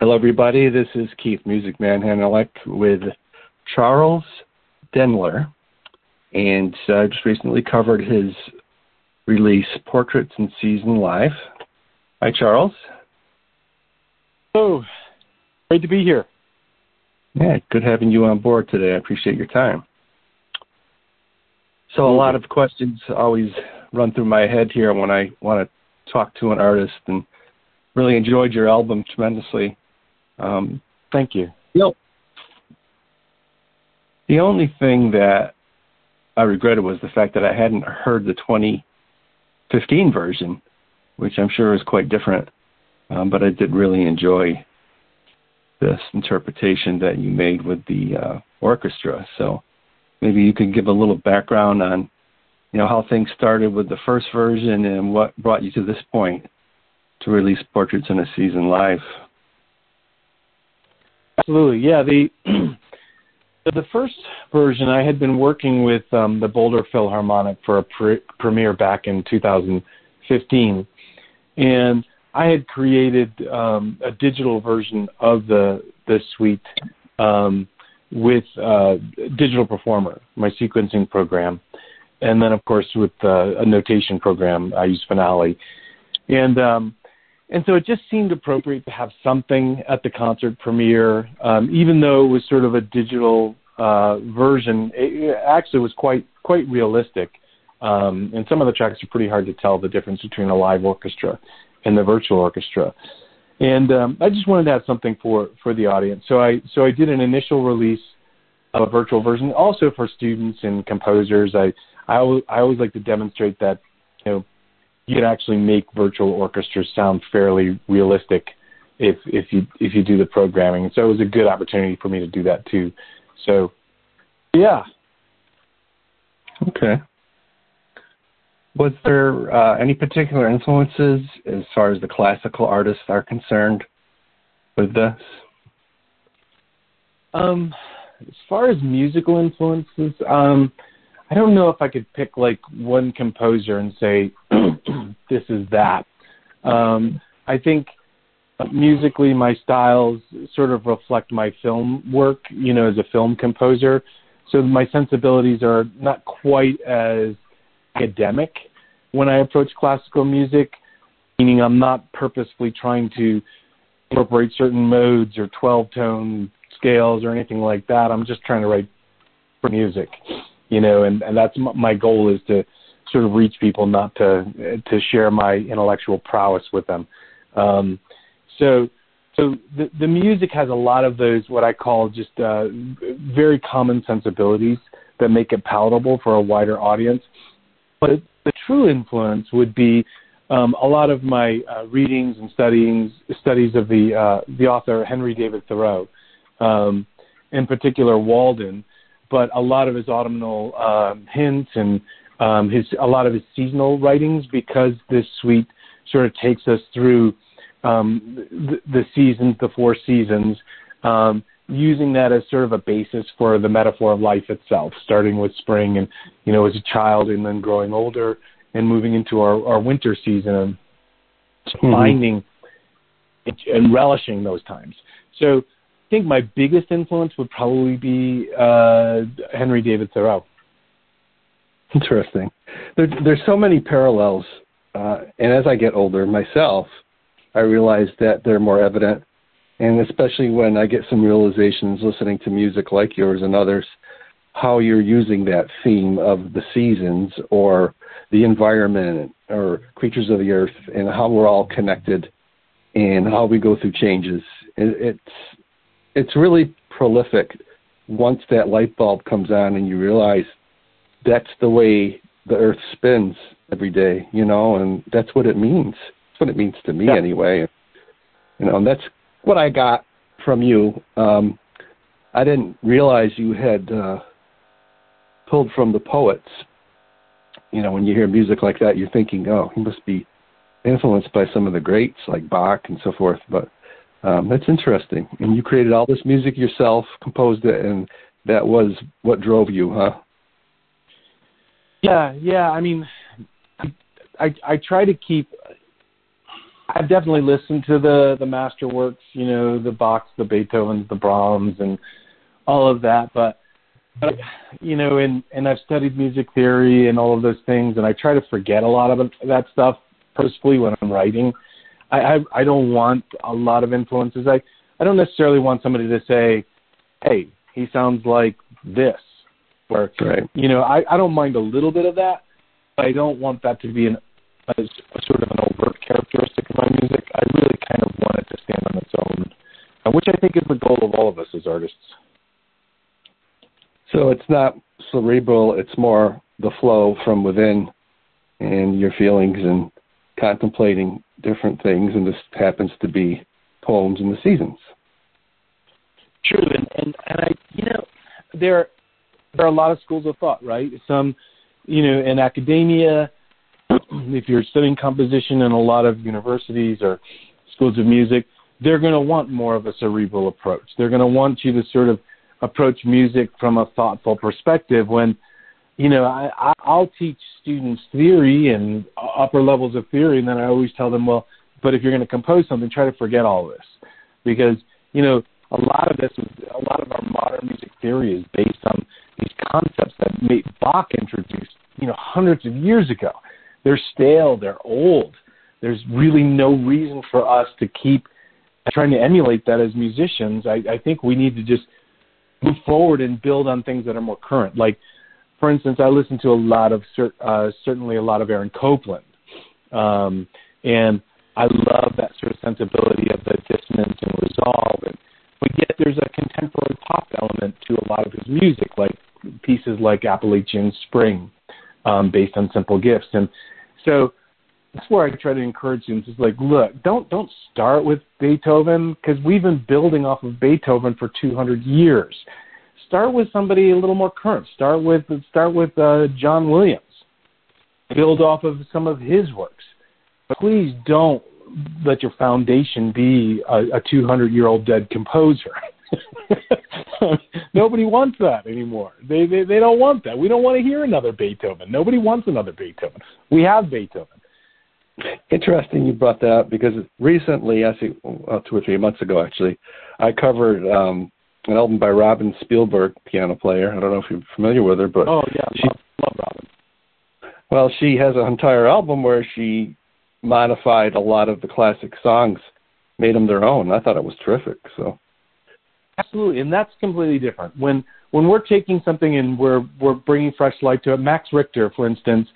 Hello, everybody. This is Keith Music Man Hanalek with Charles Denler, and I just recently covered his release, Portraits in Season Live. Hi, Charles. Hello. Great to be here. Yeah, good having you on board today. I appreciate your time. So a lot of questions always run through my head here when I want to talk to an artist, and really enjoyed your album tremendously. Thank you. The only thing that I regretted was the fact that I hadn't heard the 2015 version, which I'm sure is quite different, but I did really enjoy this interpretation that you made with the orchestra. So maybe you could give a little background on, you know, how things started with the first version and what brought you to this point to release Portraits in a Season Live. Absolutely, yeah. The first version, I had been working with the Boulder Philharmonic for a premiere back in 2015, and I had created a digital version of the suite with Digital Performer, my sequencing program, and then, of course, with a notation program, I use Finale. And so it just seemed appropriate to have something at the concert premiere, even though it was sort of a digital version. It actually was quite realistic, and some of the tracks are pretty hard to tell the difference between a live orchestra and the virtual orchestra. And I just wanted to have something for the audience, so I did an initial release of a virtual version, also for students and composers. I always like to demonstrate that, you know, you can actually make virtual orchestras sound fairly realistic if you do the programming. So it was a good opportunity for me to do that too. So, yeah. Okay. Was there any particular influences as far as the classical artists are concerned with this? As far as musical influences, I don't know if I could pick like one composer and say this is that. I think musically my styles sort of reflect my film work, you know, as a film composer. So my sensibilities are not quite as academic when I approach classical music, meaning I'm not purposefully trying to incorporate certain modes or 12-tone scales or anything like that. I'm just trying to write for music. You know, and that's my goal, is to sort of reach people, not to share my intellectual prowess with them. So the music has a lot of those, what I call just very common sensibilities that make it palatable for a wider audience. But the true influence would be a lot of my readings and studies of the author Henry David Thoreau, in particular Walden, but a lot of his autumnal hints and a lot of his seasonal writings, because this suite sort of takes us through the seasons, the four seasons, using that as sort of a basis for the metaphor of life itself, starting with spring and, you know, as a child, and then growing older and moving into our winter season, and finding and relishing those times. So I think my biggest influence would probably be Henry David Thoreau. Interesting. There's so many parallels, and as I get older myself, I realize that they're more evident, and especially when I get some realizations listening to music like yours and others, how you're using that theme of the seasons or the environment or creatures of the earth, and how we're all connected and how we go through changes. It's really prolific once that light bulb comes on and you realize that's the way the earth spins every day, you know, and that's what it means. That's what it means to me, yeah. Anyway. You know, and that's what I got from you. I didn't realize you had pulled from the poets. You know, when you hear music like that, you're thinking, oh, he must be influenced by some of the greats like Bach and so forth, but that's interesting. And you created all this music yourself, composed it, and that was what drove you, huh? Yeah. I mean, I try to keep I've definitely listened to the masterworks, you know, the Bachs, the Beethovens, the Brahms, and all of that. But you know, and I've studied music theory and all of those things, and I try to forget a lot of that stuff purposefully when I'm writing. I don't want a lot of influences. I don't necessarily want somebody to say, hey, he sounds like this. Or, right. You know, I don't mind a little bit of that, but I don't want that to be a sort of an overt characteristic of my music. I really kind of want it to stand on its own, which I think is the goal of all of us as artists. So it's not cerebral, it's more the flow from within and your feelings and contemplating different things, and this happens to be poems in the seasons. True, and I, you know, there are a lot of schools of thought, right? Some, you know, in academia, if you're studying composition in a lot of universities or schools of music, they're going to want more of a cerebral approach. They're going to want you to sort of approach music from a thoughtful perspective when, you know, I'll teach students theory and upper levels of theory, and then I always tell them, well, but if you're going to compose something, try to forget all this. Because, you know, a lot of our modern music theory is based on these concepts that Bach introduced, you know, hundreds of years ago. They're stale, they're old. There's really no reason for us to keep trying to emulate that as musicians. I think we need to just move forward and build on things that are more current. Like, for instance, I listen to a lot of, certainly a lot of Aaron Copland. And I love that sort of sensibility of the dissonance and resolve. But yet there's a contemporary pop element to a lot of his music, like pieces like Appalachian Spring, based on Simple Gifts. And so that's where I try to encourage students is like, look, don't start with Beethoven, because we've been building off of Beethoven for 200 years. Start with somebody a little more current. Start with John Williams. Build off of some of his works. But please don't let your foundation be a 200-year-old dead composer. Nobody wants that anymore. They don't want that. We don't want to hear another Beethoven. Nobody wants another Beethoven. We have Beethoven. Interesting you brought that up, because recently, I think 2 or 3 months ago actually, I covered an album by Robin Spielberg, piano player. I don't know if you're familiar with her, but oh yeah, love Robin. Well, she has an entire album where she modified a lot of the classic songs, made them their own. I thought it was terrific. So absolutely, and that's completely different. When we're taking something and we're bringing fresh light to it. Max Richter, for instance,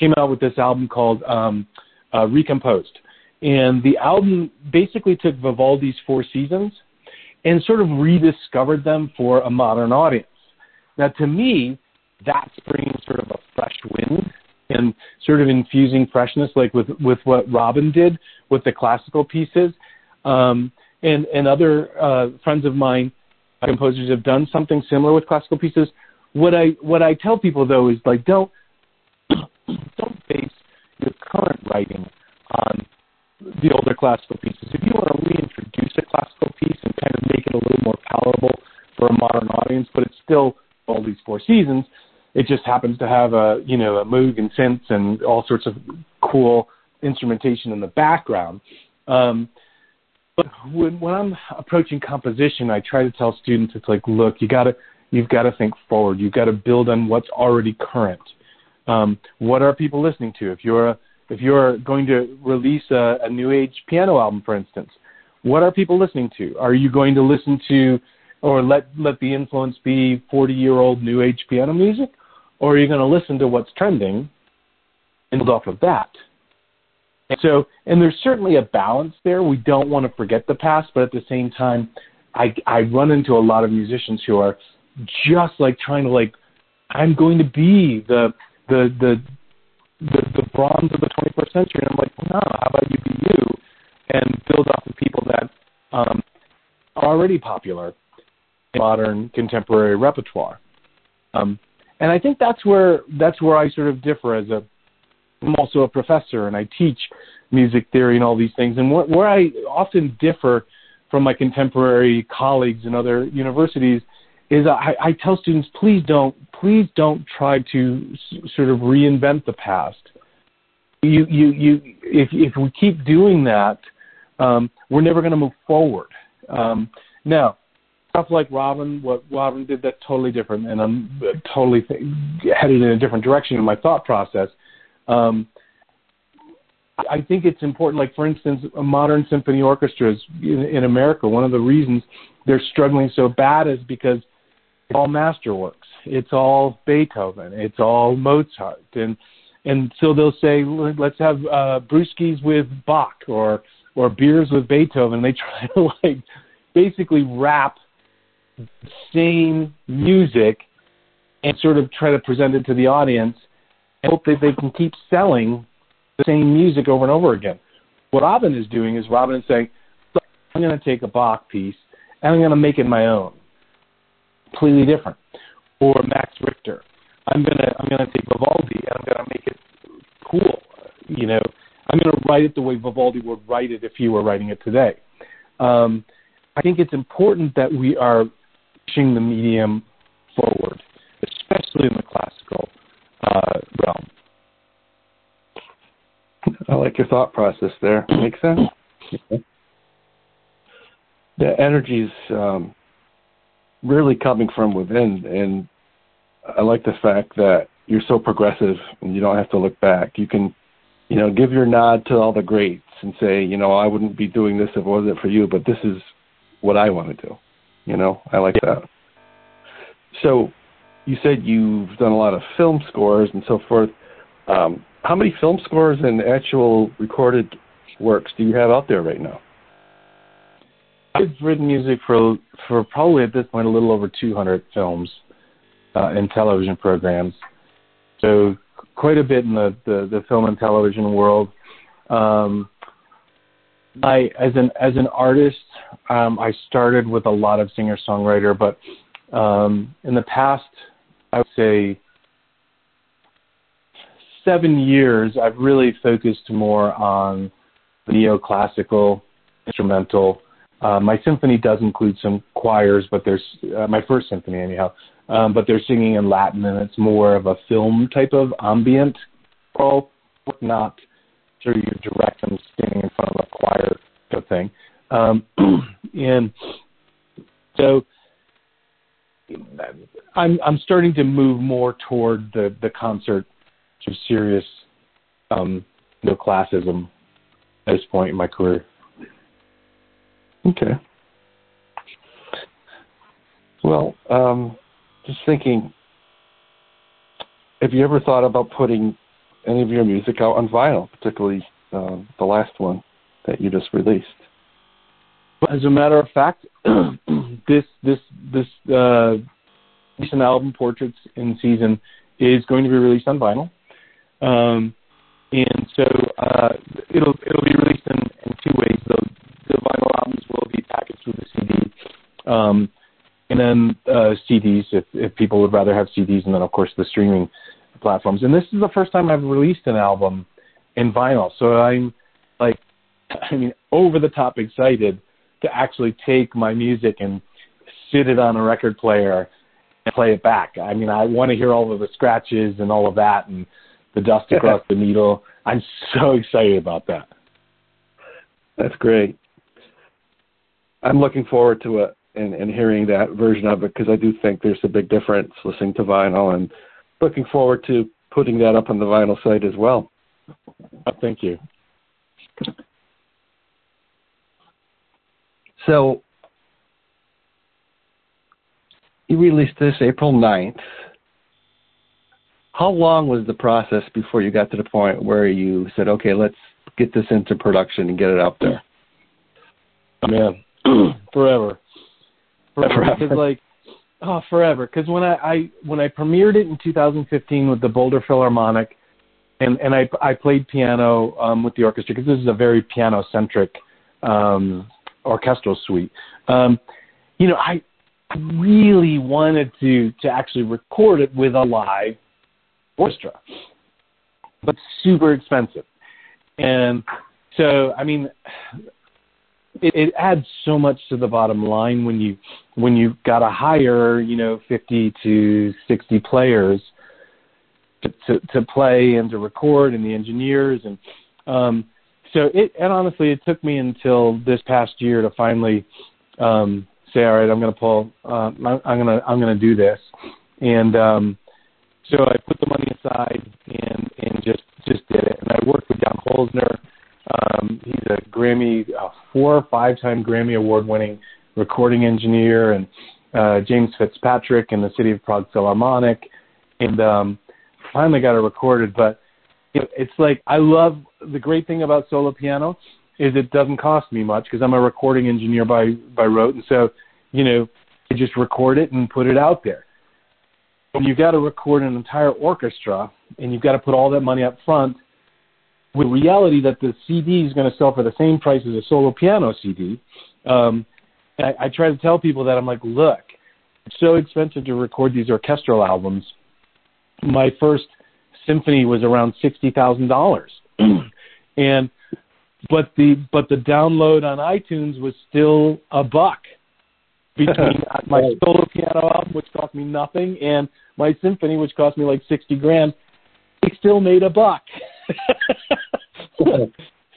came out with this album called Recomposed, and the album basically took Vivaldi's Four Seasons and sort of rediscovered them for a modern audience. Now, to me, that's bringing sort of a fresh wind and sort of infusing freshness, like with what Robin did with the classical pieces. And other friends of mine, composers, have done something similar with classical pieces. What I tell people, though, is like, don't base your current writing on the older classical pieces. If you want to reintroduce a classical piece and kind of make it a little more palatable for a modern audience, but it's still all these Four Seasons, it just happens to have a Moog and synths and all sorts of cool instrumentation in the background. But when I'm approaching composition, I try to tell students, it's like, look, you've got to think forward. You've got to build on what's already current. What are people listening to? If you're going to release a new age piano album, for instance, what are people listening to? Are you going to listen to, or let the influence be 40-year-old new age piano music, or are you going to listen to what's trending and build off of that? And there's certainly a balance there. We don't want to forget the past, but at the same time, I run into a lot of musicians who are just like trying to like, I'm going to be the Brahms of the 21st century. And I'm like, no, how about you be you and build off of people that are already popular in modern contemporary repertoire. And I think that's where I sort of differ as I'm also a professor, and I teach music theory and all these things. And where I often differ from my contemporary colleagues in other universities is I tell students, please don't try to sort of reinvent the past. if we keep doing that, we're never going to move forward. Now, stuff like Robin, what Robin did, that's totally different, and I'm totally headed in a different direction in my thought process. I think it's important, like, for instance, modern symphony orchestras in America, one of the reasons they're struggling so bad is because it's all masterworks. It's all Beethoven. It's all Mozart. And so they'll say, let's have brewskis with Bach or beers with Beethoven. And they try to, like, basically wrap the same music and sort of try to present it to the audience and hope that they can keep selling the same music over and over again. What Robin is doing is Robin is saying, look, I'm going to take a Bach piece and I'm going to make it my own. Completely different. Or Max Richter. I'm gonna take Vivaldi and I'm gonna make it cool. You know, I'm gonna write it the way Vivaldi would write it if he were writing it today. I think it's important that we are pushing the medium forward, especially in the classical realm. I like your thought process there. Makes sense. Okay. The energy's really coming from within, and I like the fact that you're so progressive and you don't have to look back. You can, you know, give your nod to all the greats and say, you know, I wouldn't be doing this if it wasn't for you, but this is what I want to do. You know, I like that. So you said you've done a lot of film scores and so forth. How many film scores and actual recorded works do you have out there right now? I've written music for probably at this point a little over 200 films and television programs. So quite a bit in the film and television world. As an artist, I started with a lot of singer-songwriter, but in the past, I would say 7 years, I've really focused more on neoclassical, instrumental. My symphony does include some choirs, but there's my first symphony anyhow. But they're singing in Latin, and it's more of a film type of ambient role, not sure you direct them standing in front of a choir type of thing. And so I'm starting to move more toward the concert to serious neoclassicism at this point in my career. Okay. Well, just thinking, have you ever thought about putting any of your music out on vinyl, particularly the last one that you just released? As a matter of fact, this recent album, Portraits in Season, is going to be released on vinyl, and so it'll be released in two ways. The vinyl albums will be packaged with a CD, and then CDs if people would rather have CDs, and then, of course, the streaming platforms. And this is the first time I've released an album in vinyl, so I'm, like, I mean, over-the-top excited to actually take my music and sit it on a record player and play it back. I mean, I want to hear all of the scratches and all of that and the dust across the needle. I'm so excited about that. That's great. I'm looking forward to it and hearing that version of it, because I do think there's a big difference listening to vinyl, and looking forward to putting that up on the vinyl site as well. Thank you. So you released this April 9th. How long was the process before you got to the point where you said, okay, let's get this into production and get it out there? Oh, man. Forever. Forever. Because when I premiered it in 2015 with the Boulder Philharmonic, and I played piano with the orchestra, because this is a very piano-centric orchestral suite. You know, I really wanted to actually record it with a live orchestra, but super expensive. And so, I mean, it adds so much to the bottom line when you got to hire, you know, 50 to 60 players to play and to record, and the engineers. And so honestly, it took me until this past year to finally say, all right, I'm going to do this. And so I put the money aside and just did it. And I worked with John Holzner. He's a 4- or 5-time Grammy award-winning recording engineer, and James Fitzpatrick in the City of Prague Philharmonic, and finally got it recorded. But it's like, I love, the great thing about solo piano is it doesn't cost me much because I'm a recording engineer by rote, and so I just record it and put it out there. When you've got to record an entire orchestra and you've got to put all that money up front, with reality that the CD is going to sell for the same price as a solo piano CD. I try to tell people that. I'm like, look, it's so expensive to record these orchestral albums. My first symphony was around $60,000, and but the download on iTunes was still $1 between my solo piano album, which cost me nothing, and my symphony, which cost me like $60,000. They still made $1.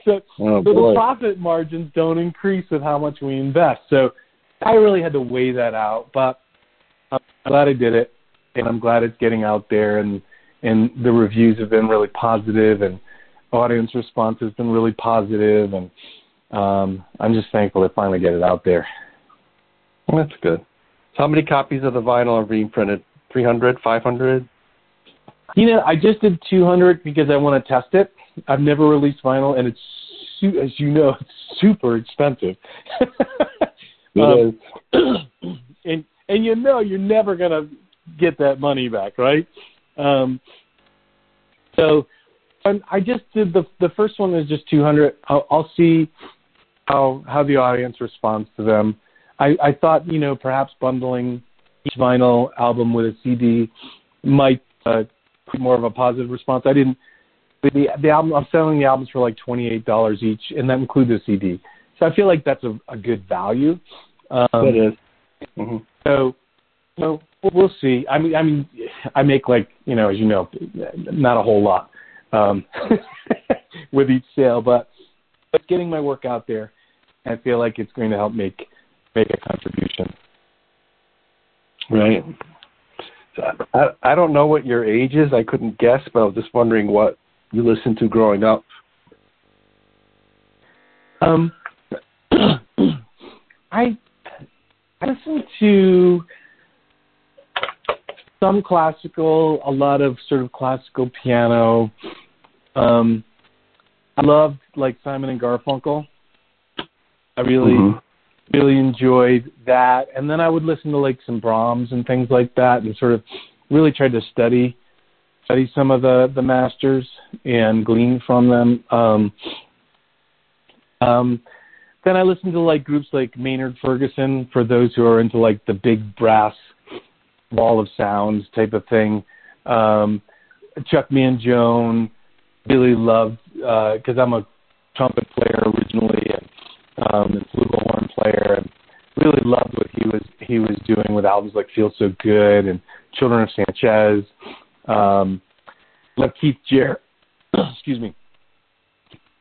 So the profit margins don't increase with how much we invest. So I really had to weigh that out, but I'm glad I did it, and I'm glad it's getting out there, and the reviews have been really positive, and audience response has been really positive, and I'm just thankful to finally get it out there. Well, that's good. So how many copies of the vinyl are being printed? 300, 500? I just did 200 because I want to test it. I've never released vinyl, and it's, as you know, it's super expensive. It is. And you're never going to get that money back, right? I just did the first one is just 200. I'll see how the audience responds to them. I thought, perhaps bundling each vinyl album with a CD might more of a positive response. I didn't. The album, I'm selling the albums for like $28 each, and that includes a CD. So I feel like that's a good value. It is. Mm-hmm. So we'll see. I mean, I make like not a whole lot with each sale, but getting my work out there, I feel like it's going to help make a contribution. Right. I don't know what your age is. I couldn't guess, but I was just wondering what you listened to growing up. I listened to some classical, a lot of sort of classical piano. I loved like Simon and Garfunkel. I really enjoyed that. And then I would listen to like some Brahms and things like that, and sort of really tried to study some of the masters and glean from them. Then I listened to like groups like Maynard Ferguson, for those who are into like the big brass wall of sounds type of thing. Chuck Mangione, really loved, because I'm a trumpet player originally, and flugelhorn player, and really loved what he was doing with albums like Feel So Good and Children of Sanchez. Like Keith Jarrett, excuse me,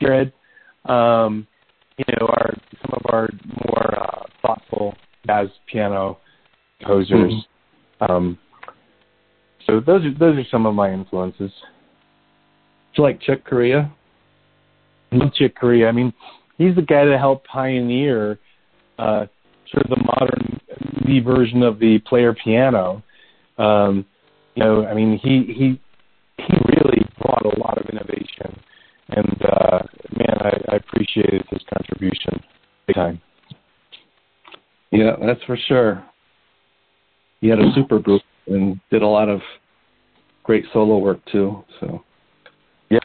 Jared. Some of our more thoughtful jazz piano composers. Mm-hmm. So those are some of my influences. Do you like Chick Corea? I love Chick Corea. I mean, he's the guy that helped pioneer sort of the modern version of the player piano. He really brought a lot of innovation, and I appreciated his contribution big time. Yeah, that's for sure. He had a super group and did a lot of great solo work too. So, yeah.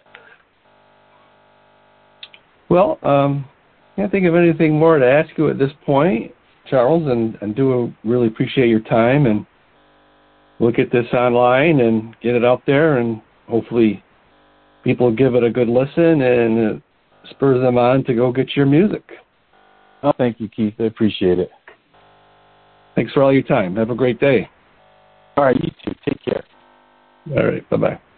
Well, can't think of anything more to ask you at this point, Charles, and do really appreciate your time, and we'll get this online and get it out there, and hopefully people give it a good listen and it spurs them on to go get your music. Oh, thank you, Keith. I appreciate it. Thanks for all your time. Have a great day. All right, you too. Take care. All right, bye-bye.